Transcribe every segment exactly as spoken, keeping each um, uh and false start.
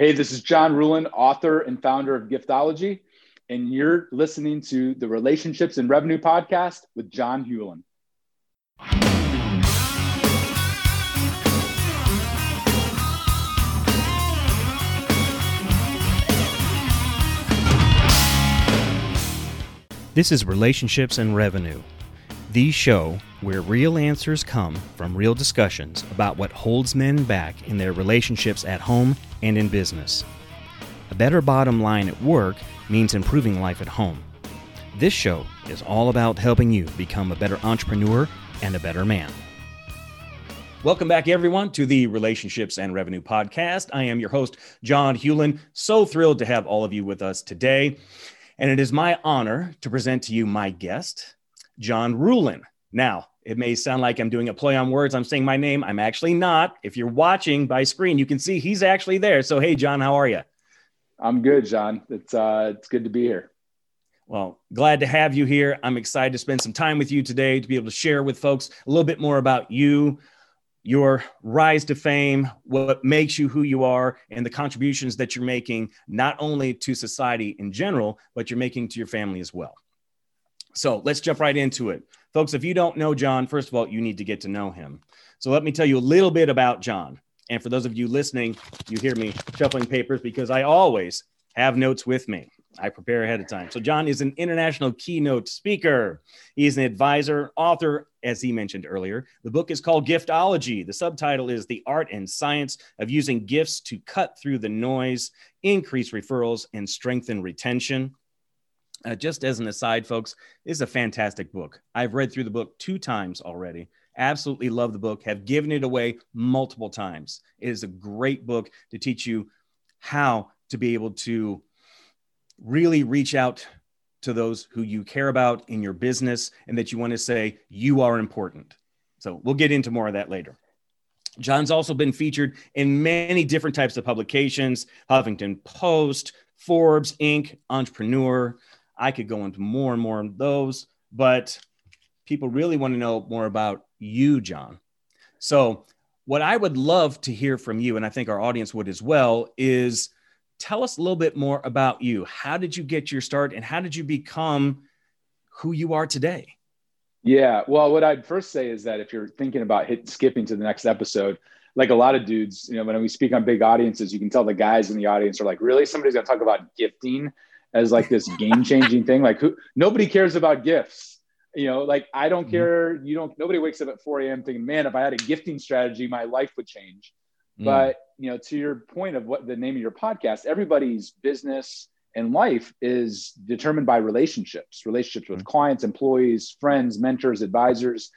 Hey, this is John Ruhlin, author and founder of Giftology, and you're listening to the Relationships and Revenue podcast with John Hewlin. This is Relationships and Revenue, the show where real answers come from real discussions about what holds men back in their relationships at home and in business. A better bottom line at work means improving life at home. This show is all about helping you become a better entrepreneur and a better man. Welcome back, everyone, to the Relationships and Revenue podcast. I am your host, John Hewlin. So thrilled to have all of you with us today. And it is my honor to present to you my guest, John Ruhlin. Now, it may sound like I'm doing a play on words. I'm saying my name. I'm actually not. If you're watching by screen, you can see he's actually there. So, hey, John, how are you? I'm good, John. It's uh, it's good to be here. Well, glad to have you here. I'm excited to spend some time with you today to be able to share with folks a little bit more about you, your rise to fame, what makes you who you are, and the contributions that you're making, not only to society in general, but you're making to your family as well. So let's jump right into it. Folks, if you don't know John, first of all, you need to get to know him. So let me tell you a little bit about John. And for those of you listening, you hear me shuffling papers because I always have notes with me. I prepare ahead of time. So John is an international keynote speaker. He is an advisor, author, as he mentioned earlier. The book is called Giftology. The subtitle is The Art and Science of Using Gifts to Cut Through the Noise, Increase Referrals, and Strengthen Retention. Uh, just as an aside, folks, this is a fantastic book. I've read through the book two times already. Absolutely love the book. Have given it away multiple times. It is a great book to teach you how to be able to really reach out to those who you care about in your business and that you want to say you are important. So we'll get into more of that later. John's also been featured in many different types of publications, Huffington Post, Forbes, Incorporated, Entrepreneur. I could go into more and more of those, but people really want to know more about you, John. So what I would love to hear from you, and I think our audience would as well, is tell us a little bit more about you. How did you get your start and how did you become who you are today? Yeah, well, what I'd first say is that if you're thinking about hit, skipping to the next episode, like a lot of dudes, you know, when we speak on big audiences, you can tell the guys in the audience are like, really? Somebody's going to talk about gifting as like this game-changing thing. Like who, nobody cares about gifts, you know, like I don't care. You don't, nobody wakes up at four a.m. thinking, man, if I had a gifting strategy, my life would change. Mm. But, you know, to your point of what the name of your podcast, everybody's business and life is determined by relationships, relationships with mm. clients, employees, friends, mentors, advisors,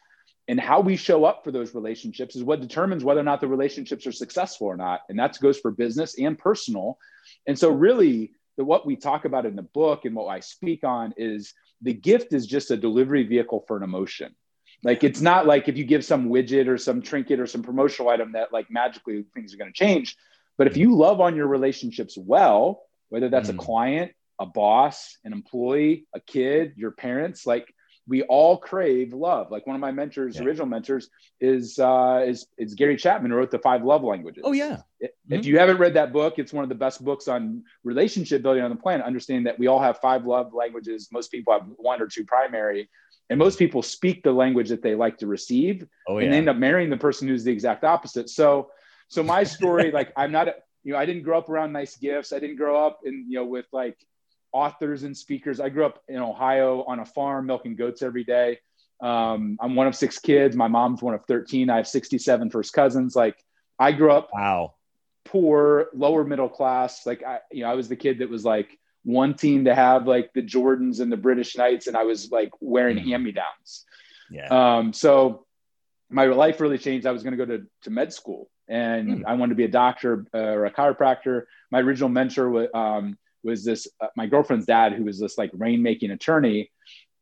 and how we show up for those relationships is what determines whether or not the relationships are successful or not. And that goes for business and personal. And so really, that what we talk about in the book and what I speak on is the gift is just a delivery vehicle for an emotion. Like, it's not like if you give some widget or some trinket or some promotional item that like magically things are going to change. But if you love on your relationships well, whether that's mm. a client, a boss, an employee, a kid, your parents, like we all crave love. Like one of my mentors, yeah. original mentors is, uh, is, is Gary Chapman, who wrote the Five Love Languages. Oh yeah. If mm-hmm. you haven't read that book, it's one of the best books on relationship building on the planet. Understanding that we all have five love languages. Most people have one or two primary, and most people speak the language that they like to receive oh, yeah. and end up marrying the person who's the exact opposite. So, so my story, like I'm not, you know, I didn't grow up around nice gifts. I didn't grow up in, you know, with like authors and speakers. I grew up in Ohio on a farm, milking goats every day. Um, I'm one of six kids. My mom's one of thirteen. I have sixty-seven first cousins. Like I grew up wow. poor, lower middle class. Like I, you know, I was the kid that was like wanting to have like the Jordans and the British Knights, and I was like wearing mm. hand-me-downs. Yeah. Um, so my life really changed. I was going to go to to med school, and mm. I wanted to be a doctor uh, or a chiropractor. My original mentor was. Um, was this, uh, my girlfriend's dad, who was this like rainmaking attorney.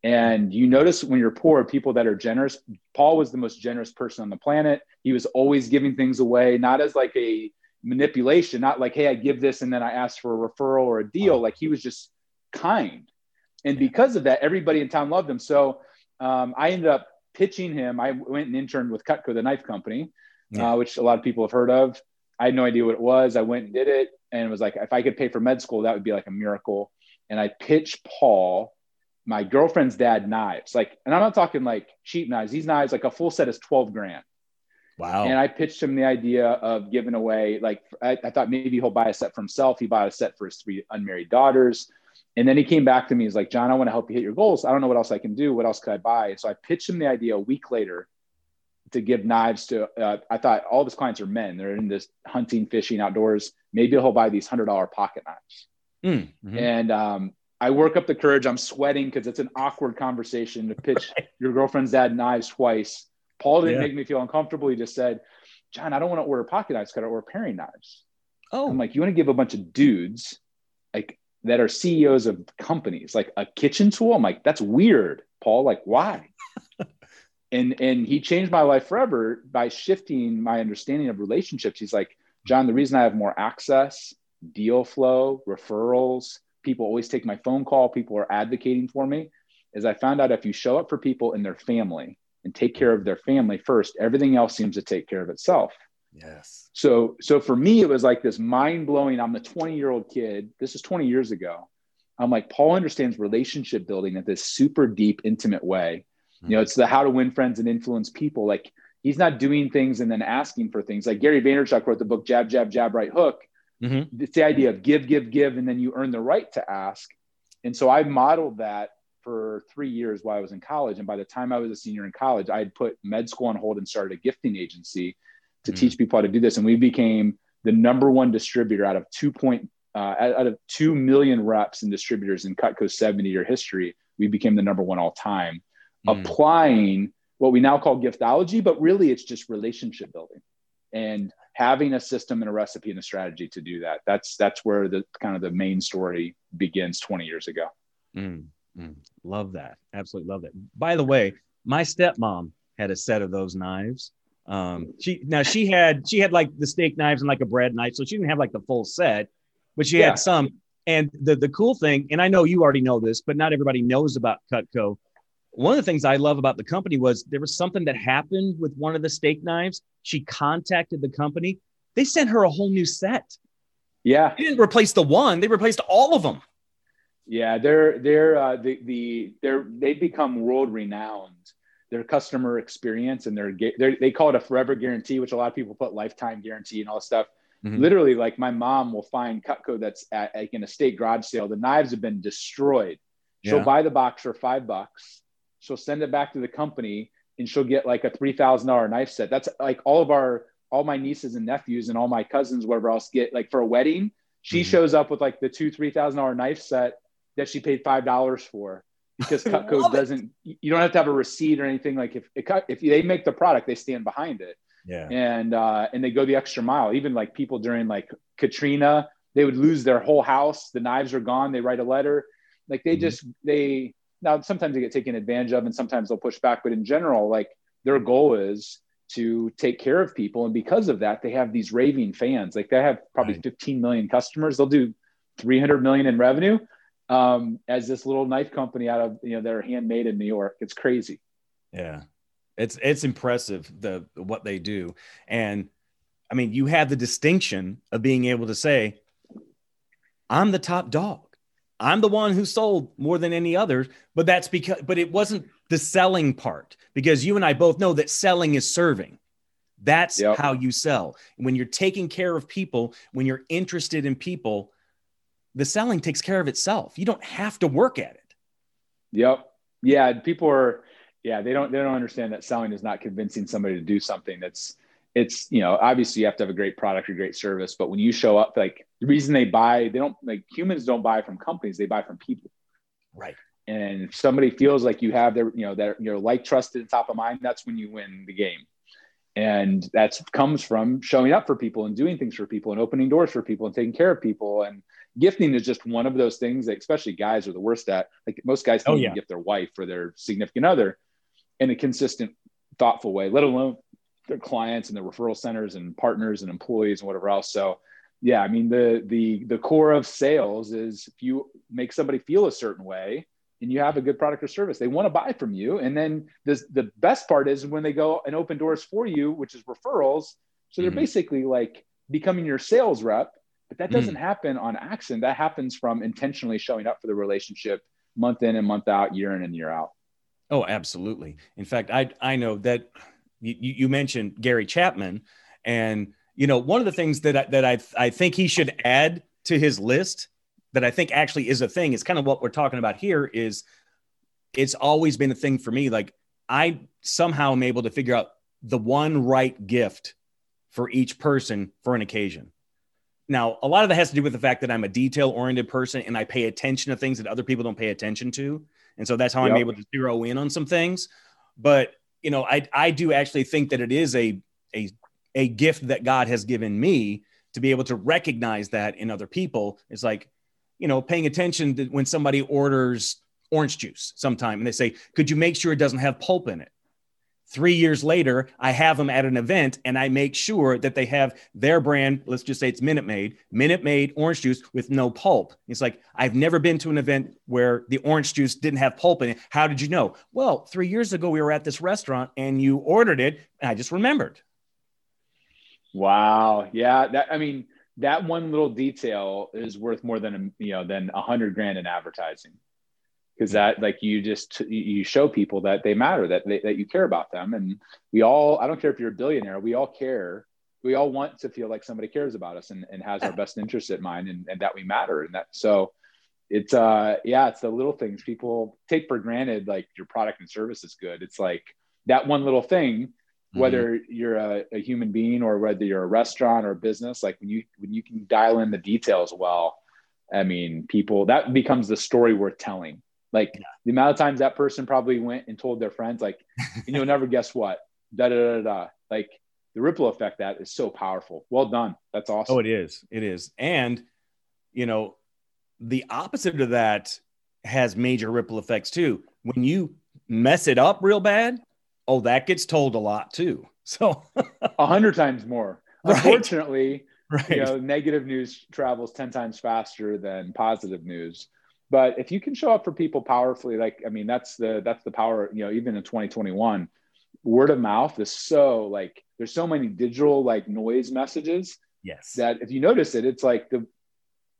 And you notice when you're poor, people that are generous, Paul was the most generous person on the planet. He was always giving things away, not as like a manipulation, not like, hey, I give this and then I ask for a referral or a deal. Wow. Like he was just kind. And yeah. because of that, everybody in town loved him. So um, I ended up pitching him. I went and interned with Cutco, the knife company, yeah. uh, which a lot of people have heard of. I had no idea what it was. I went and did it, and it was like, if I could pay for med school, that would be like a miracle. And I pitched Paul, my girlfriend's dad, knives, like, and I'm not talking like cheap knives. These knives, like a full set is twelve grand. Wow. And I pitched him the idea of giving away, like, I, I thought maybe he'll buy a set for himself. He bought a set for his three unmarried daughters. And then he came back to me. He's like, John, I want to help you hit your goals. I don't know what else I can do. What else could I buy? So I pitched him the idea a week later to give knives to, uh, I thought all of his clients are men. They're in this hunting, fishing, outdoors. Maybe he'll buy these one hundred dollars pocket knives. Mm-hmm. And um, I work up the courage. I'm sweating because it's an awkward conversation to pitch right. your girlfriend's dad knives twice. Paul didn't yeah. make me feel uncomfortable. He just said, John, I don't want to order pocket knives. Could I order paring knives? Oh, I'm like, you want to give a bunch of dudes like that are C E Os of companies, like a kitchen tool? I'm like, that's weird, Paul. Like, why? and and he changed my life forever by shifting my understanding of relationships. He's like, John, the reason I have more access, deal flow, referrals, people always take my phone call, people are advocating for me, is I found out if you show up for people in their family and take care of their family first, everything else seems to take care of itself. Yes. So, so for me, it was like this mind blowing. I'm a twenty year old kid. This is twenty years ago. I'm like, Paul understands relationship building in this super deep, intimate way. Mm-hmm. You know, it's the how to win friends and influence people. Like, he's not doing things and then asking for things. Like Gary Vaynerchuk wrote the book, Jab, Jab, Jab, Right Hook. Mm-hmm. It's the idea of give, give, give, and then you earn the right to ask. And so I modeled that for three years while I was in college. And by the time I was a senior in college, I had put med school on hold and started a gifting agency to mm-hmm. teach people how to do this. And we became the number one distributor out of two point, uh, out of two million reps and distributors in Cutco's seventy year history. We became the number one all time, mm-hmm. applying what we now call giftology, but really it's just relationship building and having a system and a recipe and a strategy to do that. That's, that's where the kind of the main story begins twenty years ago. Mm-hmm. Mm, love that. Absolutely love that. By the way, my stepmom had a set of those knives. Um, she now she had she had like the steak knives and like a bread knife, so she didn't have like the full set, but she yeah. had some. And the the cool thing, and I know you already know this, but not everybody knows about Cutco. One of the things I love about the company was there was something that happened with one of the steak knives. She contacted the company. They sent her a whole new set. Yeah, they didn't replace the one; they replaced all of them. Yeah, they're they're uh, the the they're they've become world renowned. Their customer experience and their they they call it a forever guarantee, which a lot of people put lifetime guarantee and all this stuff. Mm-hmm. Literally, like my mom will find Cutco that's at like an estate garage sale. The knives have been destroyed. Yeah. She'll buy the box for five bucks. She'll send it back to the company, and she'll get like a three thousand dollar knife set. That's like all of our all my nieces and nephews and all my cousins, whatever else, get like for a wedding. She mm-hmm. shows up with like the two three thousand dollar knife set that she paid five dollars for, because Cutco doesn't, it. you don't have to have a receipt or anything. Like if it, if they make the product, they stand behind it. Yeah. And, uh, and they go the extra mile. Even like people during like Katrina, they would lose their whole house. The knives are gone. They write a letter. Like they mm-hmm. just, they, now sometimes they get taken advantage of and sometimes they'll push back, but in general, like their goal is to take care of people. And because of that, they have these raving fans. Like they have probably right. fifteen million customers. They'll do three hundred million in revenue. Um, as this little knife company out of, you know, they're handmade in New York. It's crazy. Yeah. It's, it's impressive the, what they do. And I mean, you have the distinction of being able to say, I'm the top dog. I'm the one who sold more than any other, but that's because, but it wasn't the selling part, because you and I both know that selling is serving. That's yep. how you sell. When you're taking care of people, when you're interested in people, the selling takes care of itself. You don't have to work at it. Yep. Yeah. People are, yeah, they don't, they don't understand that selling is not convincing somebody to do something. That's it's, you know, obviously you have to have a great product or great service, but when you show up, like the reason they buy, they don't like humans don't buy from companies, they buy from people. Right. And if somebody feels like you have their, you know, that you're like trusted and top of mind, that's when you win the game. And that's comes from showing up for people and doing things for people and opening doors for people and taking care of people. And gifting is just one of those things that especially guys are the worst at. Like most guys can oh, yeah. gift their wife or their significant other in a consistent, thoughtful way, let alone their clients and their referral centers and partners and employees and whatever else. So yeah, I mean, the, the, the core of sales is if you make somebody feel a certain way and you have a good product or service, they want to buy from you. And then this, the best part is when they go and open doors for you, which is referrals. So they're mm-hmm. basically like, becoming your sales rep, but that doesn't mm. happen on accident. That happens from intentionally showing up for the relationship month in and month out, year in and year out. Oh, absolutely. In fact, I I know that you, you mentioned Gary Chapman, and you know, one of the things that I, that I I think he should add to his list that I think actually is a thing is kind of what we're talking about here is it's always been a thing for me. Like I somehow am able to figure out the one right gift for each person for an occasion. Now, a lot of that has to do with the fact that I'm a detail-oriented person and I pay attention to things that other people don't pay attention to. And so that's how yep. I'm able to zero in on some things. But, you know, I I do actually think that it is a, a, a gift that God has given me to be able to recognize that in other people. It's like, you know, paying attention to when somebody orders orange juice sometime and they say, could you make sure it doesn't have pulp in it? Three years later, I have them at an event and I make sure that they have their brand. Let's just say it's Minute Maid, Minute Maid orange juice with no pulp. It's like, I've never been to an event where the orange juice didn't have pulp in it. How did you know? Well, three years ago, we were at this restaurant and you ordered it. And I just remembered. Wow. Yeah. That, I mean, that one little detail is worth more than, you know, than a hundred grand in advertising. Because that, like, you just, you show people that they matter, that they, that you care about them. And we all, I don't care if you're a billionaire, we all care. We all want to feel like somebody cares about us and, and has our best interest at mind and, and that we matter. And that, so it's, uh, yeah, it's the little things people take for granted, like your product and service is good. It's like that one little thing, whether mm-hmm. you're a, a human being or whether you're a restaurant or a business, like when you, when you can dial in the details well, I mean, people, that becomes the story worth telling. Like yeah. the amount of times that person probably went and told their friends, like, and you'll never guess what, da, da, da, da. Like the ripple effect, that is so powerful. Well done. That's awesome. Oh, it is. It is. And, you know, the opposite of that has major ripple effects too. When you mess it up real bad, oh, that gets told a lot too. So a hundred times more. Right. Unfortunately, right. you know, negative news travels ten times faster than positive news. But if you can show up for people powerfully, like, I mean, that's the, that's the power, you know, even in twenty twenty-one, word of mouth is so like, there's so many digital like noise messages. Yes. That if you notice it, it's like the,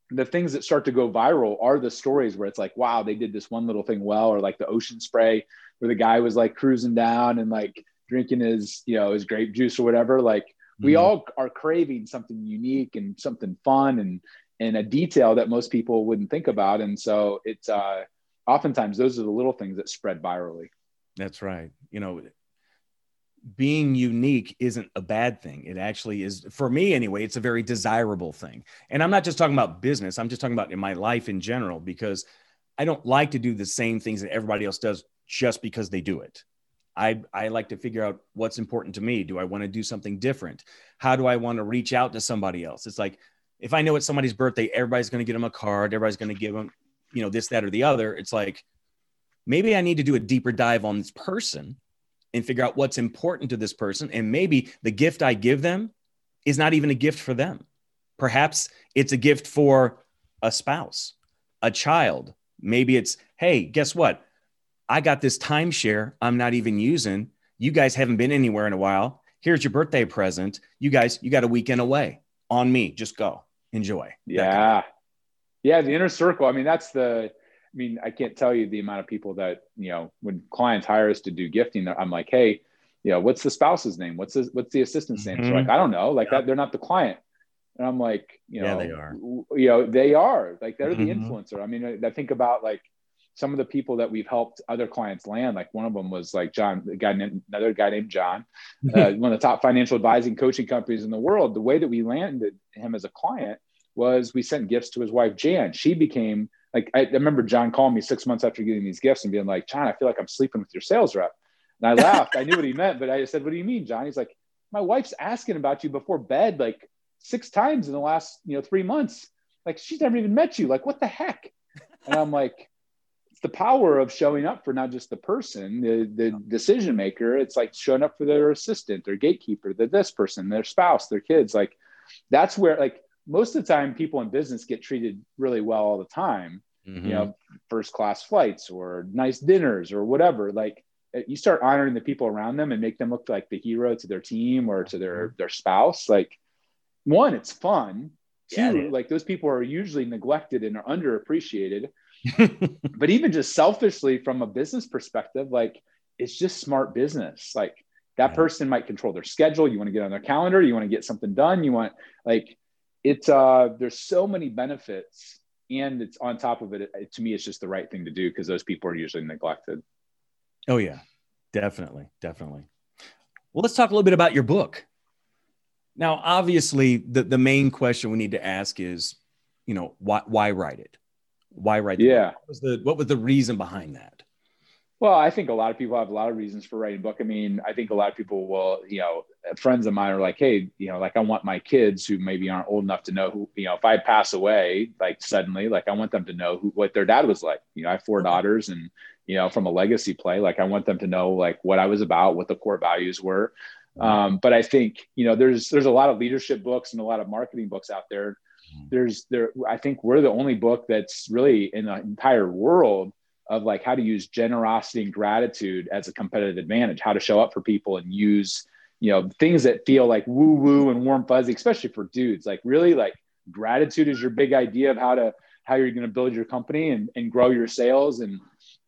the things that start to go viral are the stories where it's like, wow, they did this one little thing well, or like the ocean spray where the guy was like cruising down and like drinking his, you know, his grape juice or whatever. Like mm-hmm. we all are craving something unique and something fun and, in a detail that most people wouldn't think about. And so it's uh, oftentimes those are the little things that spread virally. That's right. You know, being unique isn't a bad thing. It actually is, for me anyway, it's a very desirable thing. And I'm not just talking about business. I'm just talking about in my life in general, because I don't like to do the same things that everybody else does just because they do it. I, I like to figure out what's important to me. Do I want to do something different? How do I want to reach out to somebody else? It's like, if I know it's somebody's birthday, everybody's going to get them a card. Everybody's going to give them, you know, this, that, or the other. It's like, maybe I need to do a deeper dive on this person and figure out what's important to this person. And maybe the gift I give them is not even a gift for them. Perhaps it's a gift for a spouse, a child. Maybe it's, hey, guess what? I got this timeshare I'm not even using. You guys haven't been anywhere in a while. Here's your birthday present. You guys, you got a weekend away on me. Just go. Enjoy. Yeah. Yeah. The inner circle. I mean, that's the, I mean, I can't tell you the amount of people that, you know, when clients hire us to do gifting, I'm like, hey, you know, what's the spouse's name? What's the, what's the assistant's name? Mm-hmm. So like, I don't know, like yeah. that, they're not the client. And I'm like, you know, yeah, they are. you know, they are like, they're mm-hmm. the influencer. I mean, I think about like some of the people that we've helped other clients land. Like one of them was like John, a guy named, another guy named John, uh, one of the top financial advising coaching companies in the world. The way that we landed him as a client was we sent gifts to his wife, Jan. She became like, I remember John calling me six months after getting these gifts and being like, John, I feel like I'm sleeping with your sales rep. And I laughed. I knew what he meant, but I said, what do you mean, John? He's like, my wife's asking about you before bed, like six times in the last, you know, three months. Like she's never even met you. Like, what the heck? And I'm like, the power of showing up for not just the person, the, the decision maker. It's like showing up for their assistant, their gatekeeper, the this person, their spouse, their kids. Like that's where like most of the time people in business get treated really well all the time, mm-hmm. you know, first class flights or nice dinners or whatever. Like you start honoring the people around them and make them look like the hero to their team or to their, their spouse. Like one, it's fun. Yeah, two, like those people are usually neglected and are underappreciated. But even just selfishly from a business perspective, like it's just smart business. Like that yeah. person might control their schedule. You want to get on their calendar. You want to get something done. You want like it's uh, there's so many benefits, and it's on top of it. it to me, it's just the right thing to do because those people are usually neglected. Oh yeah, definitely. Definitely. Well, let's talk a little bit about your book. Now, obviously, the, the main question we need to ask is, you know, why, why write it? Why write it? Yeah. What was the, what was the reason behind that? Well, I think a lot of people have a lot of reasons for writing a book. I mean, I think a lot of people will, you know, friends of mine are like, hey, you know, like I want my kids who maybe aren't old enough to know who, you know, if I pass away, like suddenly, like I want them to know who, what their dad was like. You know, I have four daughters and, you know, from a legacy play, like I want them to know like what I was about, what the core values were. Um, but I think, you know, there's, there's a lot of leadership books and a lot of marketing books out there. There's there, I think we're the only book that's really in the entire world of like how to use generosity and gratitude as a competitive advantage, how to show up for people and use, you know, things that feel like woo woo and warm fuzzy, especially for dudes, like really like gratitude is your big idea of how to, how you're going to build your company and, and grow your sales. And,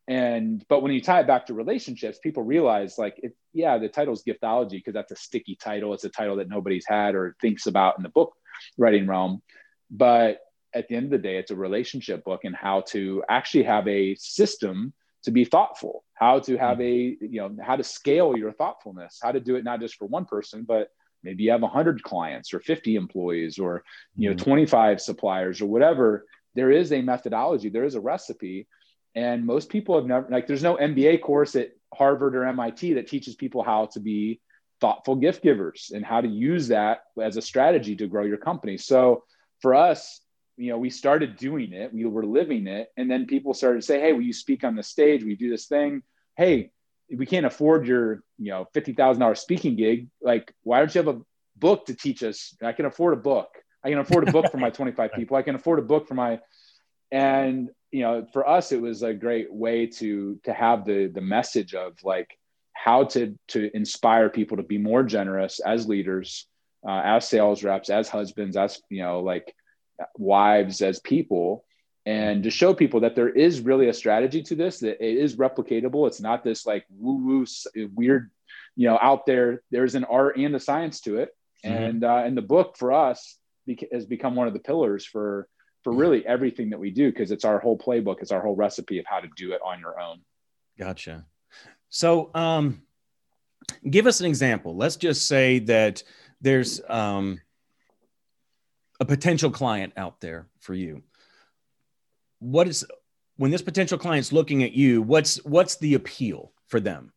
and, but when you tie it back to relationships, people realize like, it, yeah, the title's Giftology because that's a sticky title. It's a title that nobody's had or thinks about in the book writing realm. But at the end of the day, it's a relationship book and how to actually have a system to be thoughtful, how to have a, you know, how to scale your thoughtfulness, how to do it, not just for one person, but maybe you have a hundred clients or fifty employees or, you know, mm-hmm. twenty-five suppliers or whatever. There is a methodology, there is a recipe. And most people have never, like there's no M B A course at Harvard or M I T that teaches people how to be thoughtful gift givers and how to use that as a strategy to grow your company. So for us, you know, we started doing it, we were living it. And then people started to say, hey, will you speak on the stage? We do this thing. Hey, we can't afford your, you know, fifty thousand dollars speaking gig. Like, why don't you have a book to teach us? I can afford a book. I can afford a book for my twenty-five people. I can afford a book for my, and you know, for us, it was a great way to, to have the, the message of like how to, to inspire people to be more generous as leaders, uh, as sales reps, as husbands, as, you know, like wives, as people, and to show people that there is really a strategy to this, that it is replicatable. It's not this like woo woo weird, you know, out there, there's an art and a science to it. Mm-hmm. And, uh, and the book for us has become one of the pillars for, for really everything that we do, because it's our whole playbook, it's our whole recipe of how to do it on your own. Gotcha. So um, give us an example. Let's just say that there's um, a potential client out there for you. What is, when this potential client's looking at you, what's what's the appeal for them?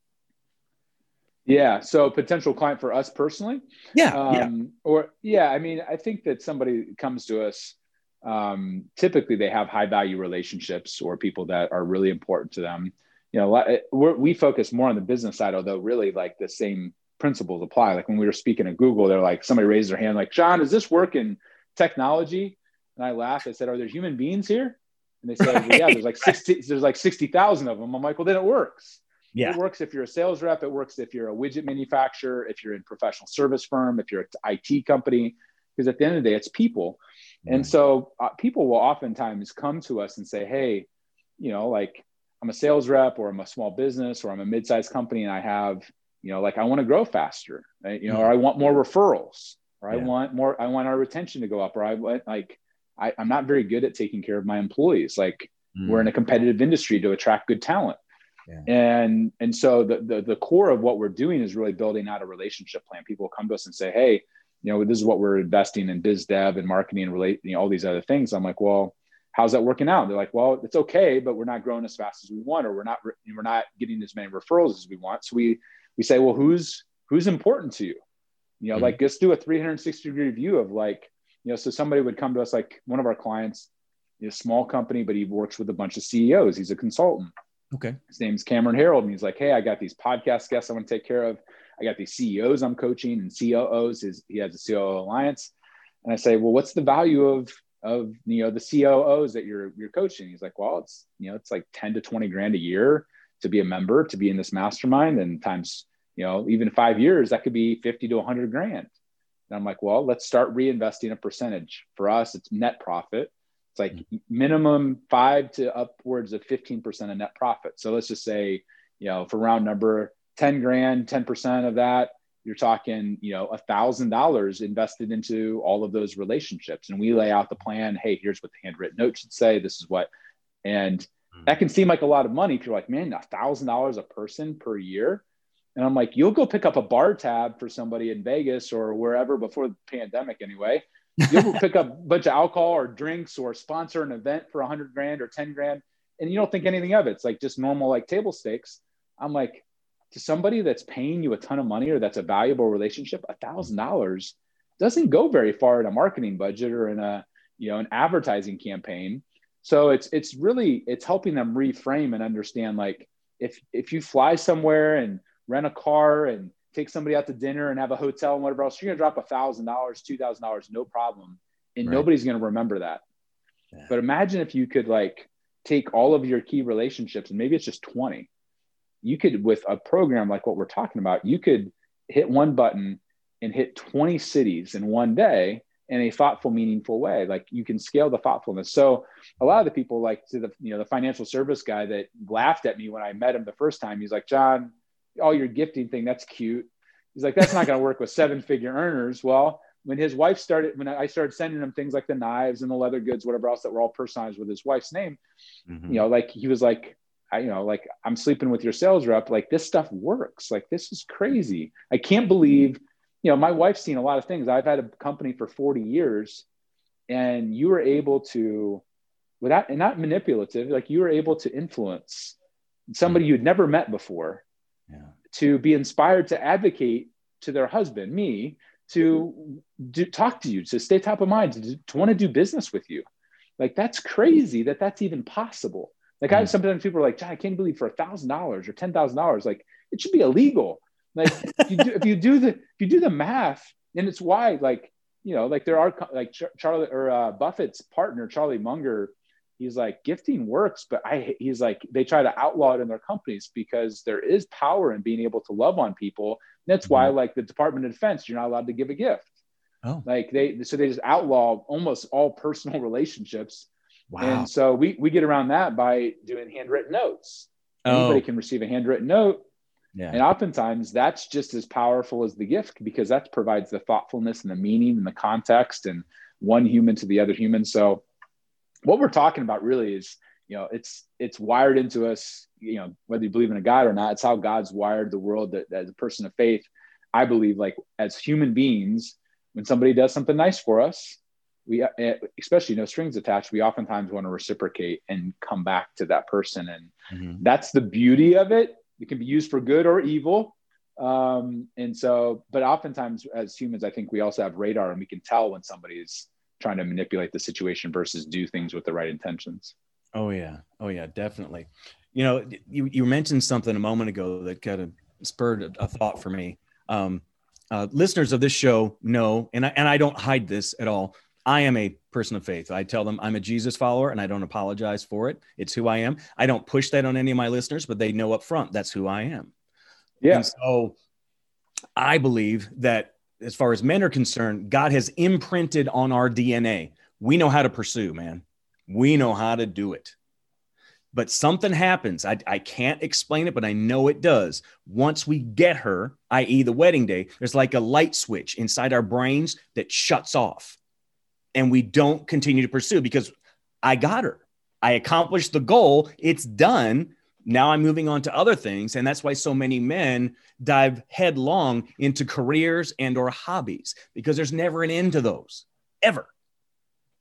Yeah. So potential client for us personally? Yeah, um, yeah. Or yeah, I mean, I think that somebody comes to us, Um, typically they have high value relationships or people that are really important to them. You know, we're, we focus more on the business side, although really like the same principles apply. Like when we were speaking at Google, they're like, somebody raised their hand, like, John, does this work in technology? And I laughed. I said, are there human beings here? And they said, right. well, yeah, there's like sixty, there's like sixty thousand of them. I'm like, well, then it works. Yeah. It works if you're a sales rep, it works if you're a widget manufacturer, if you're in professional service firm, if you're an I T company, because at the end of the day, it's people. And so uh, people will oftentimes come to us and say, hey, you know, like I'm a sales rep or I'm a small business or I'm a mid-sized company and I have, you know, like I want to grow faster, right? You know, or I want more referrals or yeah. I want more, I want our retention to go up or I want like, I, I'm not very good at taking care of my employees. Like mm. we're in a competitive industry to attract good talent. Yeah. And, and so the, the, the core of what we're doing is really building out a relationship plan. People come to us and say, hey, you know, this is what we're investing in biz dev and marketing and relate, you know, all these other things. I'm like, well, how's that working out? They're like, well, it's okay, but we're not growing as fast as we want, or we're not, we're not getting as many referrals as we want. So we, we say, well, who's, who's important to you? You know, mm-hmm. like let's do a three sixty degree view of like, you know, so somebody would come to us, like one of our clients, you know, small company, but he works with a bunch of C E Os. He's a consultant. Okay. His name's Cameron Harold. And he's like, hey, I got these podcast guests I want to take care of. I got these C E Os I'm coaching and C O Os. His, he has a C O O Alliance. And I say, well, what's the value of, of, you know, the C O Os that you're, you're coaching? He's like, well, it's, you know, it's like ten to twenty grand a year to be a member, to be in this mastermind. And times, you know, even five years, that could be fifty to a hundred grand. And And I'm like, well, let's start reinvesting a percentage. For us, it's net profit. It's like mm-hmm. minimum five to upwards of fifteen percent of net profit. So let's just say, you know, for round number, ten grand, ten percent of that, you're talking, you know, one thousand dollars invested into all of those relationships. And we lay out the plan. Hey, here's what the handwritten note should say. This is what, and that can seem like a lot of money if you're like, man, one thousand dollars a person per year. And I'm like, you'll go pick up a bar tab for somebody in Vegas or wherever before the pandemic anyway. You'll pick up a bunch of alcohol or drinks or sponsor an event for one hundred grand or ten grand. And you don't think anything of it. It's like just normal, like table stakes. I'm like, to somebody that's paying you a ton of money or that's a valuable relationship, one thousand dollars doesn't go very far in a marketing budget or in a, you know, an advertising campaign. So it's it's really, it's helping them reframe and understand, like, if if you fly somewhere and rent a car and take somebody out to dinner and have a hotel and whatever else, you're going to drop one thousand dollars, two thousand dollars, no problem. And right. nobody's going to remember that. Yeah. But imagine if you could, like, take all of your key relationships, and maybe it's just twenty. You could, with a program like what we're talking about, you could hit one button and hit twenty cities in one day, in a thoughtful, meaningful way. Like, you can scale the thoughtfulness. So a lot of the people, like, to the, you know, the financial service guy that laughed at me when I met him the first time, he's like, John, all your gifting thing, that's cute. He's like, that's not going to work with seven figure earners. Well, when his wife started, when I started sending him things like the knives and the leather goods, whatever else that were all personalized with his wife's name, mm-hmm. you know, like, he was like, I, you know, like, I'm sleeping with your sales rep. Like, this stuff works. Like, this is crazy. I can't believe, you know, my wife's seen a lot of things. I've had a company for forty years, and you were able to, without, and not manipulative, like, you were able to influence somebody you'd never met before yeah. to be inspired to advocate to their husband, me, to do, talk to you, to stay top of mind, to, to want to do business with you. Like, that's crazy that that's even possible. Like, mm-hmm. I sometimes people are like, John, I can't believe for one thousand dollars or ten thousand dollars, like, it should be illegal. Like, if you do, if you do the if you do the math, and it's why, like, you know, like, there are, like, Charlie or uh, Buffett's partner, Charlie Munger, he's like, gifting works, but I he's like, they try to outlaw it in their companies because there is power in being able to love on people. And that's mm-hmm. why, like, the Department of Defense, you're not allowed to give a gift. Oh, like they so they just outlaw almost all personal relationships. Wow. And so we we get around that by doing handwritten notes. Oh. Anybody can receive a handwritten note. Yeah. And oftentimes that's just as powerful as the gift, because that provides the thoughtfulness and the meaning and the context and one human to the other human. So what we're talking about really is, you know, it's, it's wired into us, you know, whether you believe in a God or not, it's how God's wired the world that, that as a person of faith, I believe, like, as human beings, when somebody does something nice for us, we, especially no strings attached, we oftentimes want to reciprocate and come back to that person. And mm-hmm. that's the beauty of it. It can be used for good or evil. Um, and so, but oftentimes as humans, I think we also have radar, and we can tell when somebody is trying to manipulate the situation versus do things with the right intentions. Oh yeah. Oh yeah, definitely. You know, you, you mentioned something a moment ago that kind of spurred a, a thought for me. Um, uh, listeners of this show know, and I, and I don't hide this at all, I am a person of faith. I tell them I'm a Jesus follower, and I don't apologize for it. It's who I am. I don't push that on any of my listeners, but they know up front, that's who I am. Yeah. And so I believe that as far as men are concerned, God has imprinted on our D N A. We know how to pursue, man. We know how to do it. But something happens. I, I can't explain it, but I know it does. Once we get her, that is the wedding day, there's like a light switch inside our brains that shuts off. And we don't continue to pursue, because I got her. I accomplished the goal. It's done. Now I'm moving on to other things. And that's why so many men dive headlong into careers and or hobbies, because there's never an end to those ever.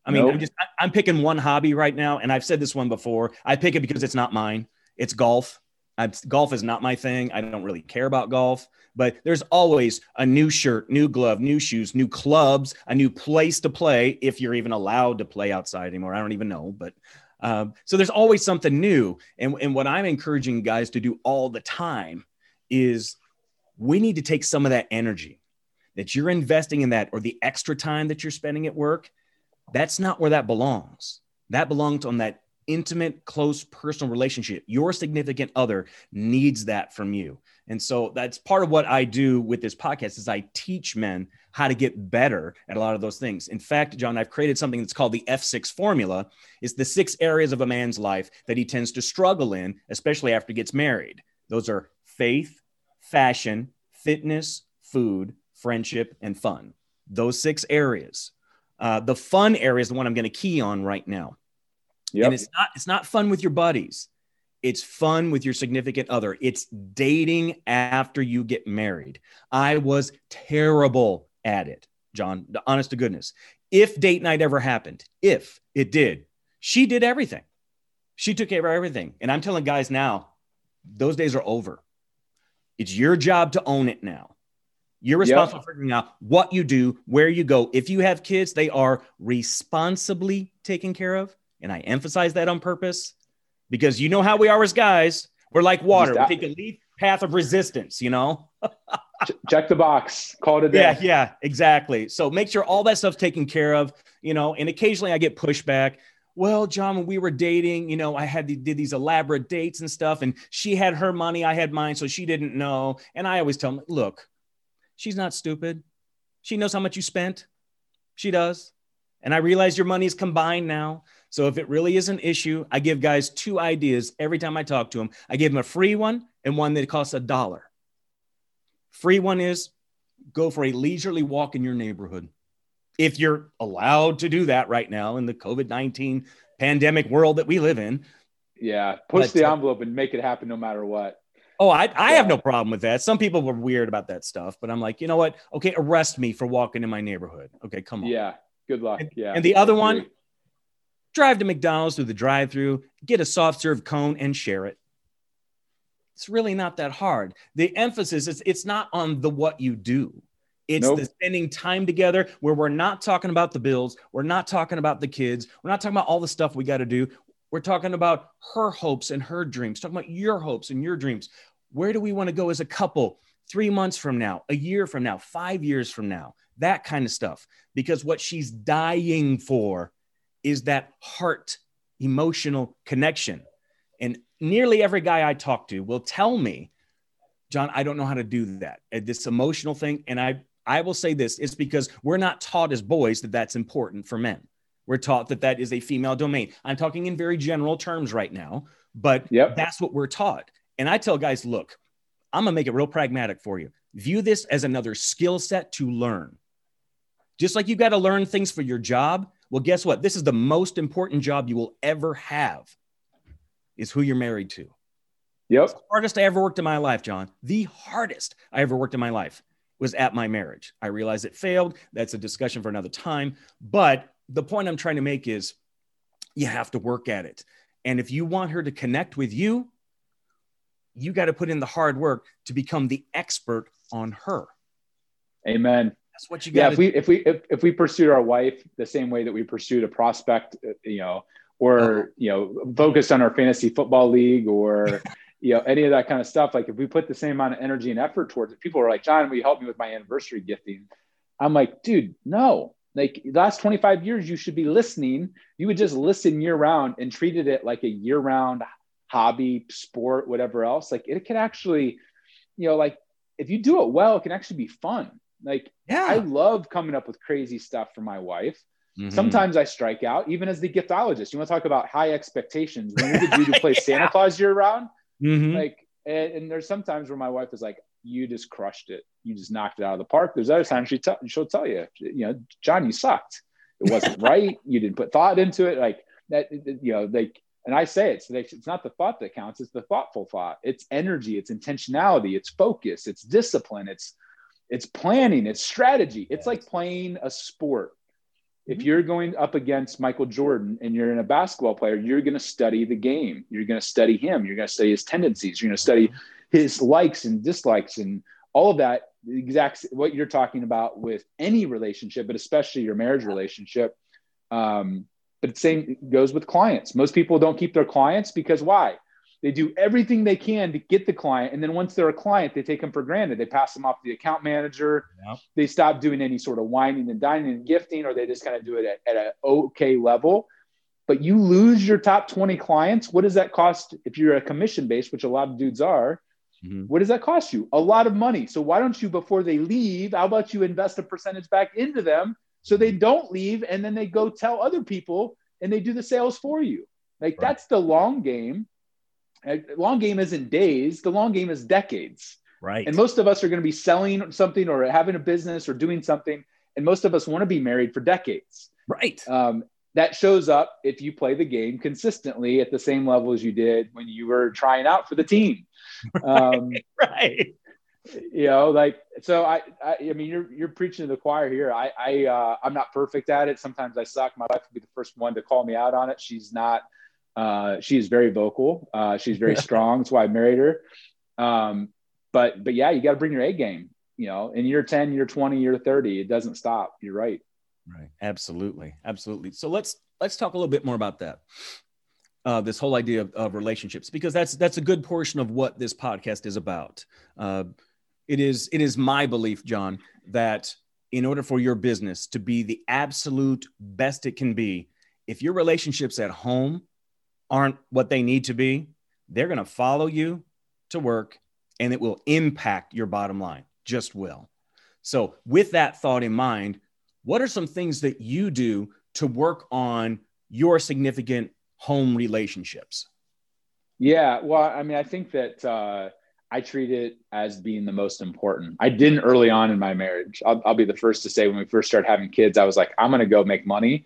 I mean, nope. I'm just, I'm picking one hobby right now. And I've said this one before. I pick it because it's not mine. It's golf. I'm, golf is not my thing. I don't really care about golf, but there's always a new shirt, new glove, new shoes, new clubs, a new place to play, if you're even allowed to play outside anymore. I don't even know, but um, so there's always something new. And, and what I'm encouraging guys to do all the time is we need to take some of that energy that you're investing in that, or the extra time that you're spending at work. That's not where that belongs. That belongs on that intimate, close, personal relationship. Your significant other needs that from you. And so that's part of what I do with this podcast is I teach men how to get better at a lot of those things. In fact, John, I've created something that's called the F six formula. It's the six areas of a man's life that he tends to struggle in, especially after he gets married. Those are faith, fashion, fitness, food, friendship, and fun. Those six areas. Uh, the fun area is the one I'm going to key on right now. Yep. And it's not, it's not fun with your buddies. It's fun with your significant other. It's dating after you get married. I was terrible at it, John, honest to goodness. If date night ever happened, if it did, she did everything. She took care of everything. And I'm telling guys now, those days are over. It's your job to own it now. You're responsible yep. for figuring out what you do, where you go. If you have kids, they are responsibly taken care of. And I emphasize that on purpose. Because you know how we are as guys. We're like water. We take a lead path of resistance, you know? Check the box. Call it a day. Yeah, yeah, exactly. So make sure all that stuff's taken care of, you know? And occasionally I get pushback. Well, John, when we were dating, you know, I had the, did these elaborate dates and stuff. And she had her money. I had mine. So she didn't know. And I always tell them, look, she's not stupid. She knows how much you spent. She does. And I realize your money is combined now. So if it really is an issue, I give guys two ideas every time I talk to them. I give them a free one and one that costs a dollar. Free one is go for a leisurely walk in your neighborhood. If you're allowed to do that right now in the covid nineteen pandemic world that we live in. Yeah, push the envelope and make it happen no matter what. Oh, I, I yeah. have no problem with that. Some people were weird about that stuff, but I'm like, you know what? Okay, arrest me for walking in my neighborhood. Okay, come on. Yeah, good luck. And, yeah. And the other one, drive to McDonald's through the drive-thru, get a soft serve cone and share it. It's really not that hard. The emphasis is it's not on the what you do. It's nope. the spending time together where we're not talking about the bills. We're not talking about the kids. We're not talking about all the stuff we got to do. We're talking about her hopes and her dreams, talking about your hopes and your dreams. Where do we want to go as a couple three months from now, a year from now, five years from now, that kind of stuff. Because what she's dying for is that heart emotional connection. And nearly every guy I talk to will tell me, John, I don't know how to do that, this emotional thing. And I, I will say this, it's because we're not taught as boys that that's important for men. We're taught that that is a female domain. I'm talking in very general terms right now, but yep. that's what we're taught. And I tell guys, look, I'm gonna make it real pragmatic for you. View this as another skill set to learn. Just like you got to learn things for your job. Well, guess what? This is the most important job you will ever have is who you're married to. Yep. It's the hardest I ever worked in my life, John. The hardest I ever worked in my life was at my marriage. I realized it failed. That's a discussion for another time. But the point I'm trying to make is you have to work at it. And if you want her to connect with you, you got to put in the hard work to become the expert on her. Amen. That's what you got. Yeah, if we if we if, if we pursued our wife the same way that we pursued a prospect, you know, or uh-huh. you know, focused on our fantasy football league or you know, any of that kind of stuff. Like if we put the same amount of energy and effort towards it, people are like, John, will you help me with my anniversary gifting? I'm like, dude, no. Like the last twenty-five years, you should be listening. You would just listen year round and treated it like a year round hobby, sport, whatever else. Like it can actually, you know, like if you do it well, it can actually be fun. Like yeah. I love coming up with crazy stuff for my wife. Mm-hmm. Sometimes I strike out, even as the giftologist. You want to talk about high expectations? When did you do play yeah. Santa Claus year round? Mm-hmm. Like, and, and there's sometimes where my wife is like, "You just crushed it. You just knocked it out of the park." There's other times she t- she'll tell you, you know, John, you sucked. It wasn't right. You didn't put thought into it. Like that, you know, like. And I say it, so it's not the thought that counts. It's the thoughtful thought. It's energy. It's intentionality. It's focus. It's discipline. It's It's planning, it's strategy. It's like playing a sport. If you're going up against Michael Jordan and you're in a basketball player, you're going to study the game. You're going to study him. You're going to study his tendencies. You're going to study his likes and dislikes and all of that. Exact what you're talking about with any relationship, but especially your marriage relationship. Um, but the same goes with clients. Most people don't keep their clients because why? They do everything they can to get the client. And then once they're a client, they take them for granted. They pass them off to the account manager. Yep. They stop doing any sort of whining and dining and gifting, or they just kind of do it at, at an okay level. but you lose your top twenty clients, what does that cost? If you're a commission based, which a lot of dudes are, mm-hmm. what does that cost you? A lot of money. So why don't you, before they leave, how about you invest a percentage back into them so they don't leave and then they go tell other people and they do the sales for you. Like right. That's the long game. Long game isn't days. The long game is decades. Right. And most of us are going to be selling something or having a business or doing something. And most of us want to be married for decades. Right. Um, that shows up if you play the game consistently at the same level as you did when you were trying out for the team. Right. Um, right. You know, like, so I, I, I mean, you're, you're preaching to the choir here. I, I, uh, I'm not perfect at it. Sometimes I suck. My wife would be the first one to call me out on it. She's not, uh, she is very vocal. Uh, she's very strong. That's why I married her. Um, but, but yeah, you got to bring your A game, you know, in year ten, year twenty, year thirty, it doesn't stop. You're right. Right. Absolutely. Absolutely. So let's, let's talk a little bit more about that. Uh, this whole idea of, of relationships, because that's, that's a good portion of what this podcast is about. Uh, It is it is my belief, John, that in order for your business to be the absolute best it can be, if your relationships at home aren't what they need to be, they're going to follow you to work and it will impact your bottom line, just will. So with that thought in mind, what are some things that you do to work on your significant home relationships? Yeah, well, I mean, I think that... Uh... I treat it as being the most important. I didn't early on in my marriage. I'll, I'll be the first to say when we first started having kids, I was like, I'm going to go make money.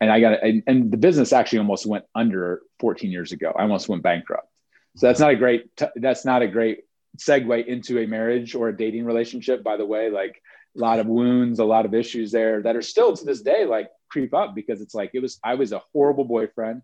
And I got and, and the business actually almost went under fourteen years ago. I almost went bankrupt. So that's not a great, t- that's not a great segue into a marriage or a dating relationship, by the way, like a lot of wounds, a lot of issues there that are still to this day, like creep up because it's like, it was, I was a horrible boyfriend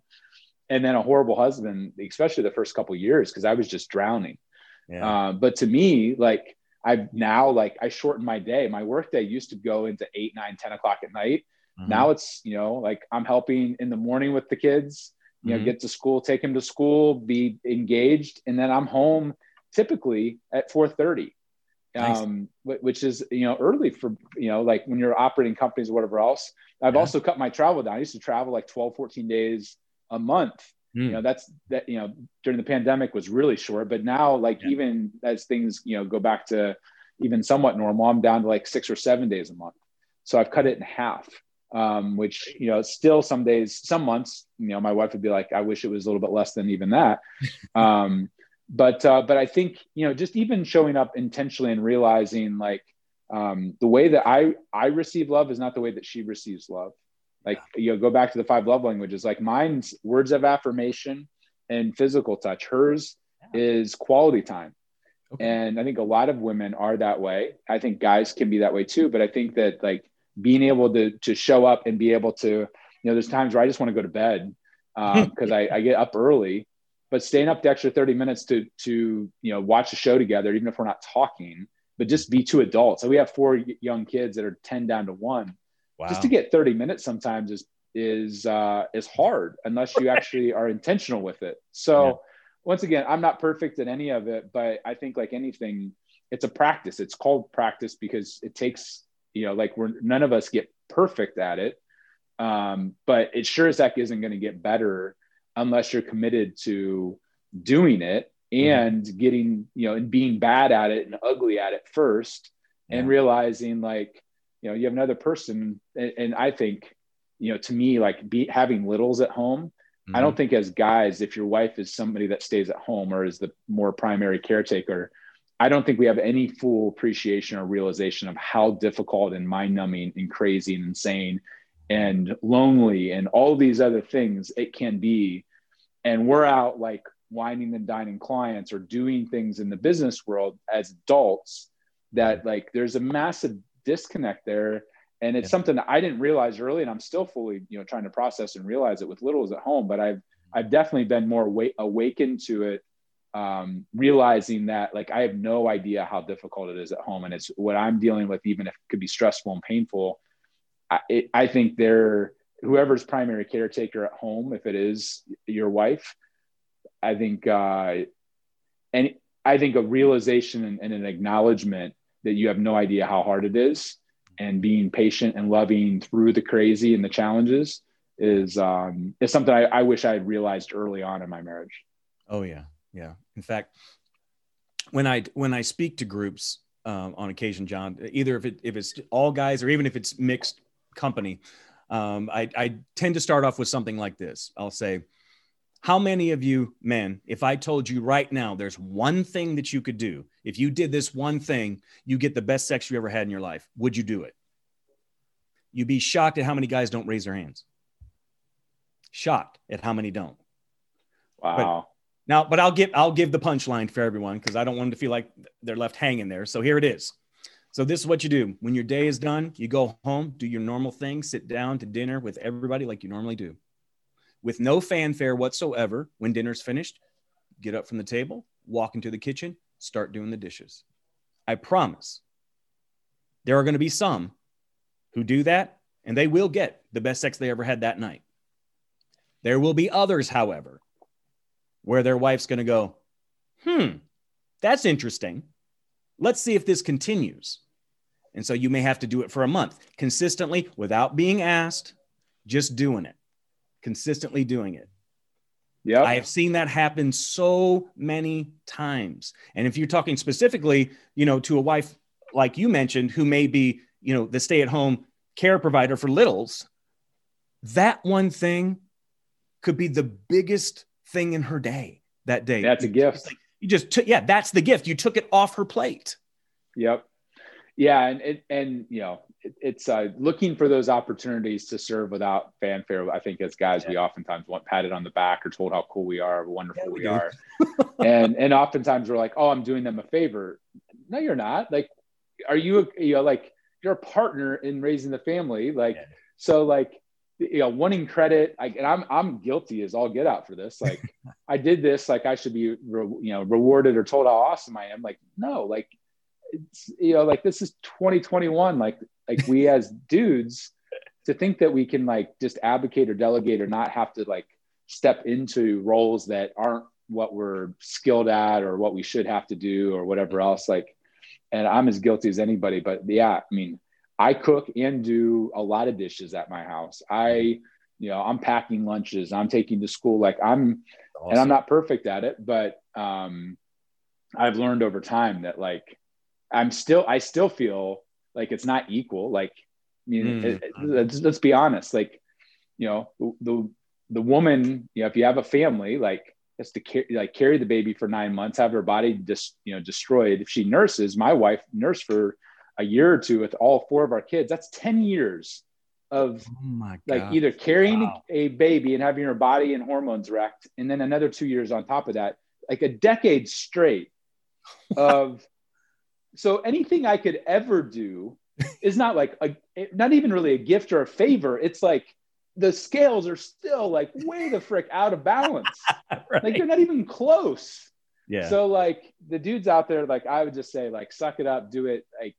and then a horrible husband, especially the first couple of years, because I was just drowning. Yeah. Uh, but to me, like I've now, like I shortened my day. My work day used to go into eight, nine, ten o'clock at night. Mm-hmm. Now it's, you know, like I'm helping in the morning with the kids, you mm-hmm. know, get to school, take them to school, be engaged. And then I'm home typically at four thirty, nice. um, which is, you know, early for, you know, like when you're operating companies or whatever else. I've yeah. also cut my travel down. I used to travel like twelve, fourteen days a month. You know, that's that, you know, during the pandemic was really short, but now like yeah. even as things, you know, go back to even somewhat normal, I'm down to like six or seven days a month. So I've cut it in half, um, which, you know, still some days, some months, you know, my wife would be like, I wish it was a little bit less than even that. um, but, uh, but I think, you know, just even showing up intentionally and realizing like um, the way that I, I receive love is not the way that she receives love. Like, you know, go back to the five love languages, like mine's words of affirmation and physical touch. Hers yeah. is quality time. Okay. And I think a lot of women are that way. I think guys can be that way too. But I think that like being able to to show up and be able to, you know, there's times where I just want to go to bed because um, I, I get up early, but staying up the extra thirty minutes to, to, you know, watch a show together, even if we're not talking, but just be two adults. So we have four young kids that are ten down to one. Wow. Just to get thirty minutes sometimes is, is, uh, is hard unless you actually are intentional with it. So yeah. once again, I'm not perfect at any of it, but I think like anything, it's a practice. It's called practice because it takes, you know, like we're, none of us get perfect at it. Um, but it sure as heck isn't going to get better unless you're committed to doing it and mm-hmm. getting, you know, and being bad at it and ugly at it first yeah. and realizing like, you know, you have another person. And, and I think, you know, to me, like be, having littles at home, mm-hmm. I don't think as guys, if your wife is somebody that stays at home or is the more primary caretaker, I don't think we have any full appreciation or realization of how difficult and mind numbing and crazy and insane and lonely and all these other things it can be. And we're out like wining and dining clients or doing things in the business world as adults that like, there's a massive disconnect there. And it's yeah. something that I didn't realize early. And I'm still fully, you know, trying to process and realize it with littles at home, but I've, I've definitely been more wa- awakened to it. Um, realizing that like, I have no idea how difficult it is at home and it's what I'm dealing with, even if it could be stressful and painful. I, it, I think they're whoever's primary caretaker at home, if it is your wife, I think, uh, and I think a realization and, and an acknowledgement that you have no idea how hard it is and being patient and loving through the crazy and the challenges is um, is something I, I wish I had realized early on in my marriage. Oh yeah, yeah. In fact, when I when I speak to groups um, on occasion, John, either if it if it's all guys or even if it's mixed company, um, I, I tend to start off with something like this. I'll say, how many of you men, if I told you right now, there's one thing that you could do, if you did this one thing, you get the best sex you ever had in your life, would you do it? You'd be shocked at how many guys don't raise their hands. Shocked at how many don't. Wow. But now, but I'll give, I'll give the punchline for everyone, because I don't want them to feel like they're left hanging there. So here it is. So this is what you do. When your day is done, you go home, do your normal thing, sit down to dinner with everybody like you normally do. With no fanfare whatsoever, when dinner's finished, get up from the table, walk into the kitchen, start doing the dishes. I promise there are going to be some who do that, and they will get the best sex they ever had that night. There will be others, however, where their wife's going to go, hmm, that's interesting. Let's see if this continues. And so you may have to do it for a month, consistently, without being asked, just doing it. Consistently doing it. Yeah, I have seen that happen so many times. And if you're talking specifically, you know, to a wife, like you mentioned, who may be, you know, the stay-at-home care provider for littles, that one thing could be the biggest thing in her day that day. That's a gift. You just took, yeah, that's the gift. You took it off her plate. Yep. Yeah. And, and, and you know, it's uh, looking for those opportunities to serve without fanfare. I think as guys, yeah. we oftentimes want patted on the back or told how cool we are, wonderful yeah, we, we are. and and oftentimes we're like, oh, I'm doing them a favor. No, you're not. Like, are you, you know, like you're a partner in raising the family. Like, yeah. so like, you know, wanting credit, like, and I'm, I'm guilty as all get out for this. Like I did this, like I should be, re- you know, rewarded or told how awesome I am. Like, no, like, it's, you know, like this is twenty twenty-one. Like, like we as dudes to think that we can like just advocate or delegate or not have to like step into roles that aren't what we're skilled at or what we should have to do or whatever else. Like, and I'm as guilty as anybody, but yeah, I mean, I cook and do a lot of dishes at my house. I, you know, I'm packing lunches, I'm taking to school, like I'm, awesome. And I'm not perfect at it, but um, I've learned over time that like, I'm still, I still feel like it's not equal. Like, I mean, mm. it, it, let's, let's be honest. Like, you know, the, the woman, you know, if you have a family, like has to car- like carry the baby for nine months, have her body just, you know, destroyed. If she nurses, my wife nursed for a year or two with all four of our kids, that's ten years of oh my God. Like either carrying wow. a baby and having her body and hormones wrecked. And then another two years on top of that, like a decade straight of, so anything I could ever do is not like, a, not even really a gift or a favor. It's like the scales are still like way the frick out of balance. Right. Like they're not even close. Yeah. So like the dudes out there, like I would just say like, suck it up, do it. Like,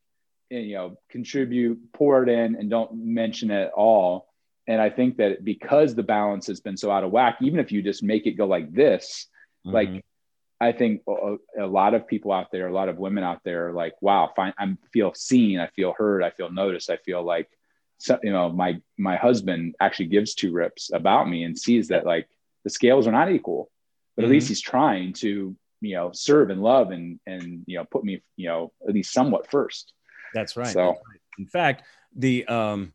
and, you know, contribute, pour it in and don't mention it at all. And I think that because the balance has been so out of whack, even if you just make it go like this, mm-hmm. like, I think a lot of people out there, a lot of women out there are like, wow, fine. I feel seen. I feel heard. I feel noticed. I feel like, you know, my, my husband actually gives two rips about me and sees that like the scales are not equal, but mm-hmm. at least he's trying to, you know, serve and love and, and, you know, put me, you know, at least somewhat first. That's right. So that's right. In fact, the, um,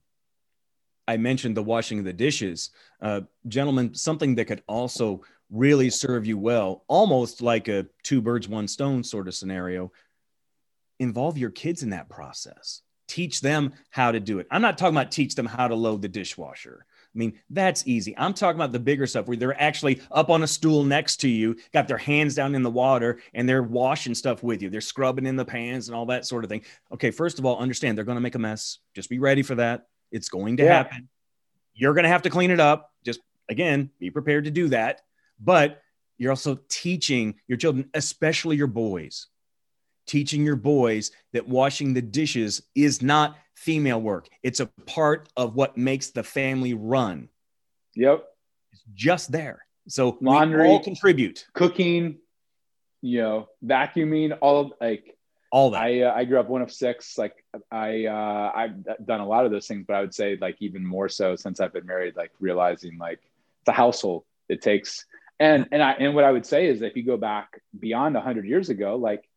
I mentioned the washing of the dishes, uh, gentlemen, something that could also really serve you well, almost like a two birds, one stone sort of scenario. Involve your kids in that process. Teach them how to do it. I'm not talking about teach them how to load the dishwasher. I mean, that's easy. I'm talking about the bigger stuff where they're actually up on a stool next to you, got their hands down in the water and they're washing stuff with you. They're scrubbing in the pans and all that sort of thing. Okay. First of all, understand they're going to make a mess. Just be ready for that. It's going to yeah. happen. You're going to have to clean it up. Just again, be prepared to do that. But you're also teaching your children, especially your boys, teaching your boys that washing the dishes is not female work. It's a part of what makes the family run. Yep. It's just there. So laundry, we all contribute. Cooking, you know, vacuuming, all of, like, All that. I, uh, I grew up one of six. Like I, uh, I've done a lot of those things, but I would say like even more so since I've been married, like realizing like the household it takes. And, and I, and what I would say is that if you go back beyond a hundred years ago, like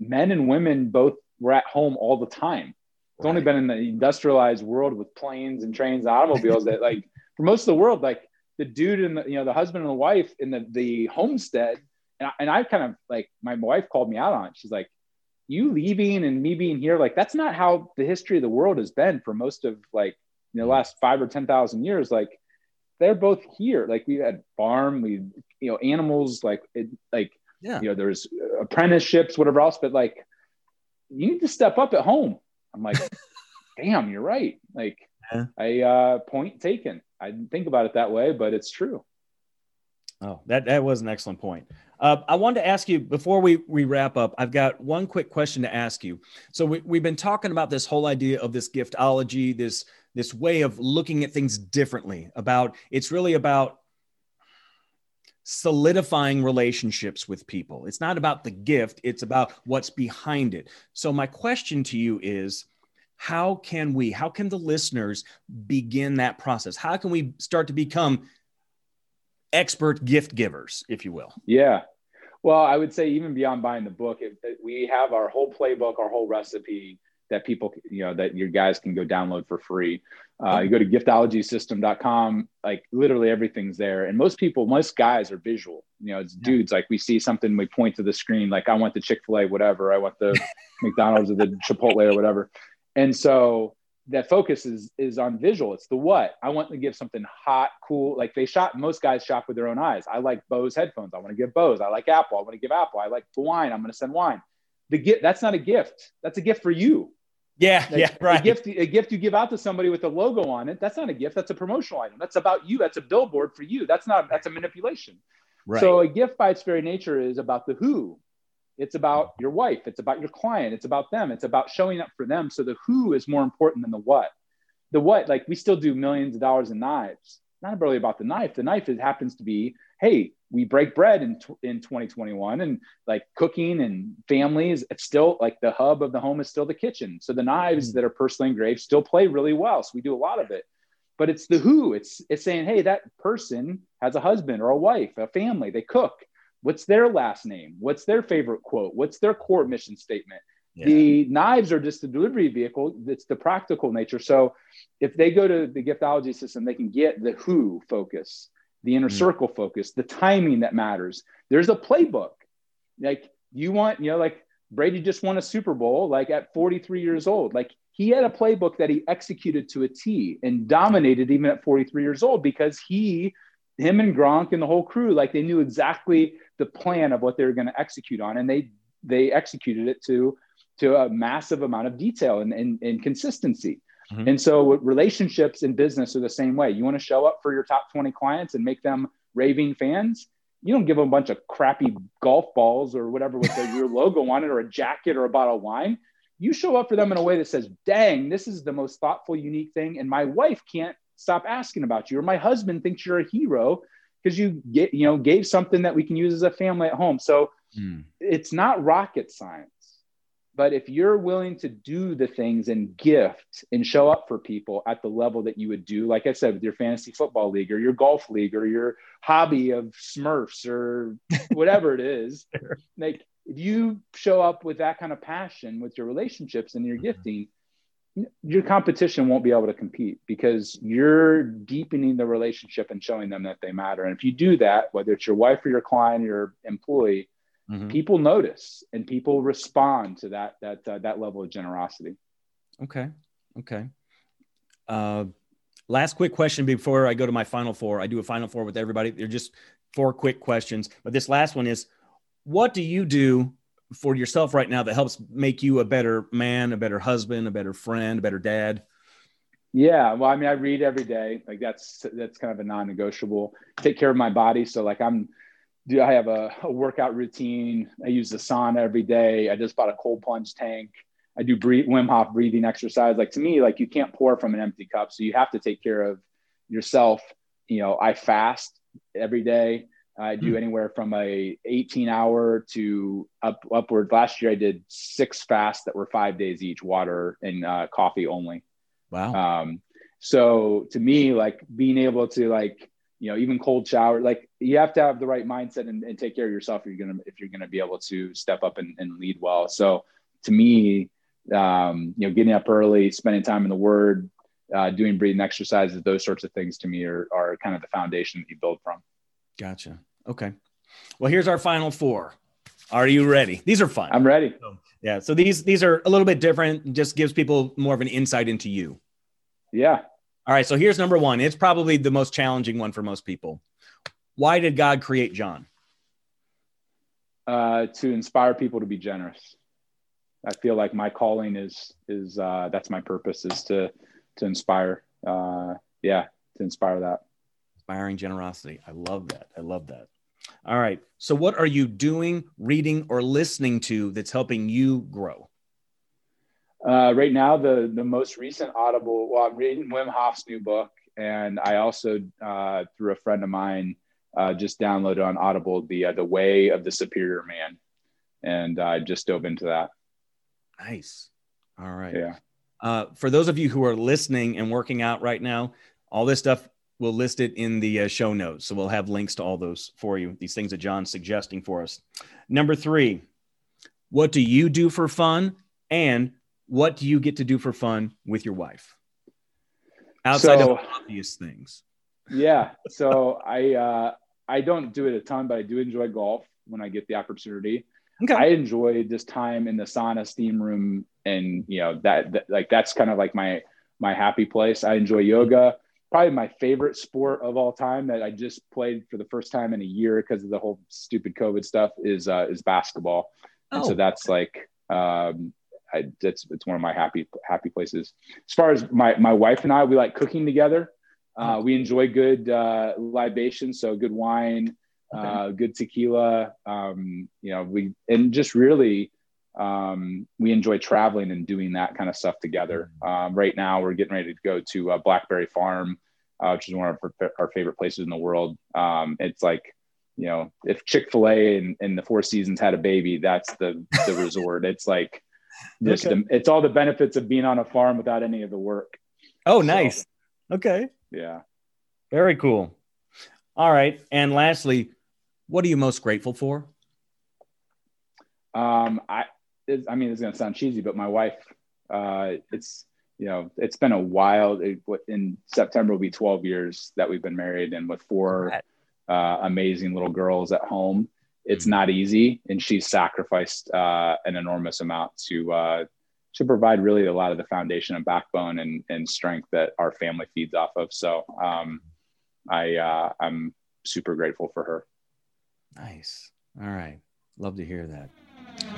men and women both were at home all the time. It's right. Only been in the industrialized world with planes and trains and automobiles that like for most of the world, like the dude and the, you know, the husband and the wife in the, the homestead. And I, and I kind of like, my wife called me out on it. She's like, you leaving and me being here, like that's not how the history of the world has been for most of like, you know, last five or ten thousand years. Like they're both here. Like we had farm, we, you know, animals, like, it, like, yeah. you know, there's apprenticeships, whatever else, but like, you need to step up at home. I'm like, damn, you're right. Like yeah. I, uh, point taken. I didn't think about it that way, but it's true. Oh, that, that was an excellent point. Uh, I wanted to ask you before we, we wrap up, I've got one quick question to ask you. So we, we've been talking about this whole idea of this giftology, this, this way of looking at things differently about, it's really about solidifying relationships with people. It's not about the gift. It's about what's behind it. So my question to you is, how can we, how can the listeners begin that process? How can we start to become expert gift givers, if you will? Yeah. Well, I would say even beyond buying the book, it, it, we have our whole playbook, our whole recipe that people, you know, that your guys can go download for free. Uh, you go to giftology system dot com, like literally everything's there. And most people, most guys are visual, you know, it's yeah. dudes, like we see something, we point to the screen, like I want the Chick-fil-A, whatever. I want the McDonald's or the Chipotle or whatever. And so that focus is, is on visual. It's the what. I want to give something hot, cool. Like they shop, most guys shop with their own eyes. I like Bose headphones. I want to give Bose. I like Apple. I want to give Apple. I like wine. I'm going to send wine. The gift, that's not a gift. That's a gift for you. Yeah. Like, yeah. Right. A gift, a gift you give out to somebody with a logo on it. That's not a gift. That's a promotional item. That's about you. That's a billboard for you. That's not, that's a manipulation. Right. So a gift by its very nature is about the who. It's about your wife. It's about your client. It's about them. It's about showing up for them. So the who is more important than the what. The what, like we still do millions of dollars in knives. Not really about the knife. The knife is, happens to be, hey, we break bread in in twenty twenty-one, and like cooking and families. It's still like the hub of the home is still the kitchen. So the knives mm-hmm. that are personally engraved still play really well. So we do a lot of it. But it's the who. It's it's saying, hey, that person has a husband or a wife, a family. They cook. What's their last name? What's their favorite quote? What's their core mission statement? Yeah. The knives are just the delivery vehicle. It's the practical nature. So if they go to the giftology system, they can get the who focus, the inner mm-hmm. circle focus, the timing that matters. There's a playbook. Like you want, you know, like Brady just won a Super Bowl, like at forty-three years old. Like he had a playbook that he executed to a T and dominated even at forty-three years old because he, him and Gronk and the whole crew, like they knew exactly the plan of what they were going to execute on. And they, they executed it to, to a massive amount of detail and, and, and consistency. Mm-hmm. And so relationships and business are the same way. You want to show up for your top twenty clients and make them raving fans. You don't give them a bunch of crappy golf balls or whatever with their, your logo on it, or a jacket or a bottle of wine. You show up for them in a way that says, dang, this is the most thoughtful, unique thing. And my wife can't stop asking about you. Or my husband thinks you're a hero because you get, you know, gave something that we can use as a family at home. So mm. it's not rocket science, but if you're willing to do the things and gift and show up for people at the level that you would do, like I said, with your fantasy football league or your golf league or your hobby of Smurfs or whatever it is, like if you show up with that kind of passion with your relationships and your mm-hmm. gifting, your competition won't be able to compete because you're deepening the relationship and showing them that they matter. And if you do that, whether it's your wife or your client or your employee, mm-hmm. people notice and people respond to that, that, uh, that level of generosity. Okay. Okay. Uh, last quick question before I go to my final four. I do a final four with everybody. They're just four quick questions, but this last one is, what do you do for yourself right now that helps make you a better man, a better husband, a better friend, a better dad? Yeah. Well, I mean, I read every day. Like that's, that's kind of a non-negotiable. Take care of my body. So like I'm, do I have a, a workout routine? I use the sauna every day. I just bought a cold plunge tank. I do breathe, Wim Hof breathing exercise. Like to me, like you can't pour from an empty cup. So you have to take care of yourself. You know, I fast every day. I do anywhere from a eighteen hour to up, upward. Last year, I did six fasts that were five days each, water and uh, coffee only. Wow. Um, so to me, like being able to like, you know, even cold shower, like you have to have the right mindset and, and take care of yourself if you're going to, if you're going to be able to step up and, and lead well. So to me, um, you know, getting up early, spending time in the Word, uh, doing breathing exercises, those sorts of things to me are, are kind of the foundation that you build from. Gotcha. Okay. Well, here's our final four. Are you ready? These are fun. I'm ready. So, yeah. So these, these are a little bit different, just gives people more of an insight into you. Yeah. All right. So here's number one. It's probably the most challenging one for most people. Why did God create John? Uh, to inspire people to be generous. I feel like my calling is, is uh, that's my purpose is to, to inspire. Uh, yeah. To inspire that. Inspiring generosity. I love that. I love that. All right. So what are you doing, reading, or listening to that's helping you grow? Uh, right now, the the most recent Audible, well, I'm reading Wim Hof's new book. And I also, uh, through a friend of mine, uh, just downloaded on Audible, the, uh, the Way of the Superior Man. And I uh, just dove into that. Nice. All right. Yeah. Uh, for those of you who are listening and working out right now, all this stuff, we'll list it in the uh, show notes. So we'll have links to all those for you. These things that John's suggesting for us. Number three, what do you do for fun? And what do you get to do for fun with your wife? Outside so, of obvious things. Yeah. So I, uh, I don't do it a ton, but I do enjoy golf when I get the opportunity. Okay. I enjoy this time in the sauna, steam room. And you know, that, that like, that's kind of like my, my happy place. I enjoy yoga. Probably my favorite sport of all time that I just played for the first time in a year because of the whole stupid COVID stuff is, uh, is basketball. And oh. so that's like, um, I, that's, it's one of my happy, happy places. As far as my, my wife and I, we like cooking together. Uh, we enjoy good, uh, libations. So good wine, okay. uh, good tequila. Um, you know, we, and just really, um, we enjoy traveling and doing that kind of stuff together. Um, right now we're getting ready to go to uh, Blackberry Farm, uh, which is one of our, our favorite places in the world. Um, it's like, you know, if Chick-fil-A and, and the Four Seasons had a baby, that's the, the resort. It's like, just, okay. It's all the benefits of being on a farm without any of the work. Oh, nice. So, okay. Yeah. Very cool. All right. And lastly, what are you most grateful for? Um, I, I mean, it's going to sound cheesy, but my wife, uh, it's, you know, it's been a while. It, in September will be twelve years that we've been married, and with four uh, amazing little girls at home, it's not easy. And she's sacrificed uh, an enormous amount to, uh, to provide really a lot of the foundation and backbone and, and strength that our family feeds off of. So um, I, uh, I'm super grateful for her. Nice. All right. Love to hear that.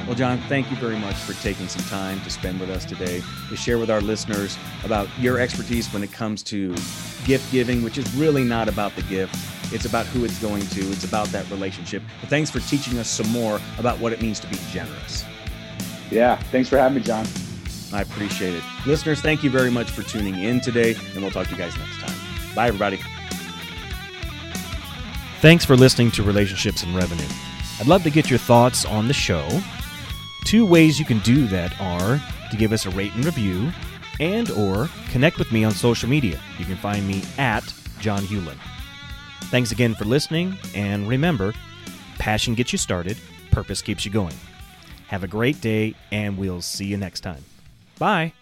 Well, John, thank you very much for taking some time to spend with us today to share with our listeners about your expertise when it comes to gift giving, which is really not about the gift. It's about who it's going to. It's about that relationship. But thanks for teaching us some more about what it means to be generous. Yeah. Thanks for having me, John. I appreciate it. Listeners, thank you very much for tuning in today, and we'll talk to you guys next time. Bye, everybody. Thanks for listening to Relationships and Revenue. I'd love to get your thoughts on the show. Two ways you can do that are to give us a rate and review, and or connect with me on social media. You can find me at John Hewlin. Thanks again for listening, and remember, passion gets you started, purpose keeps you going. Have a great day, and we'll see you next time. Bye.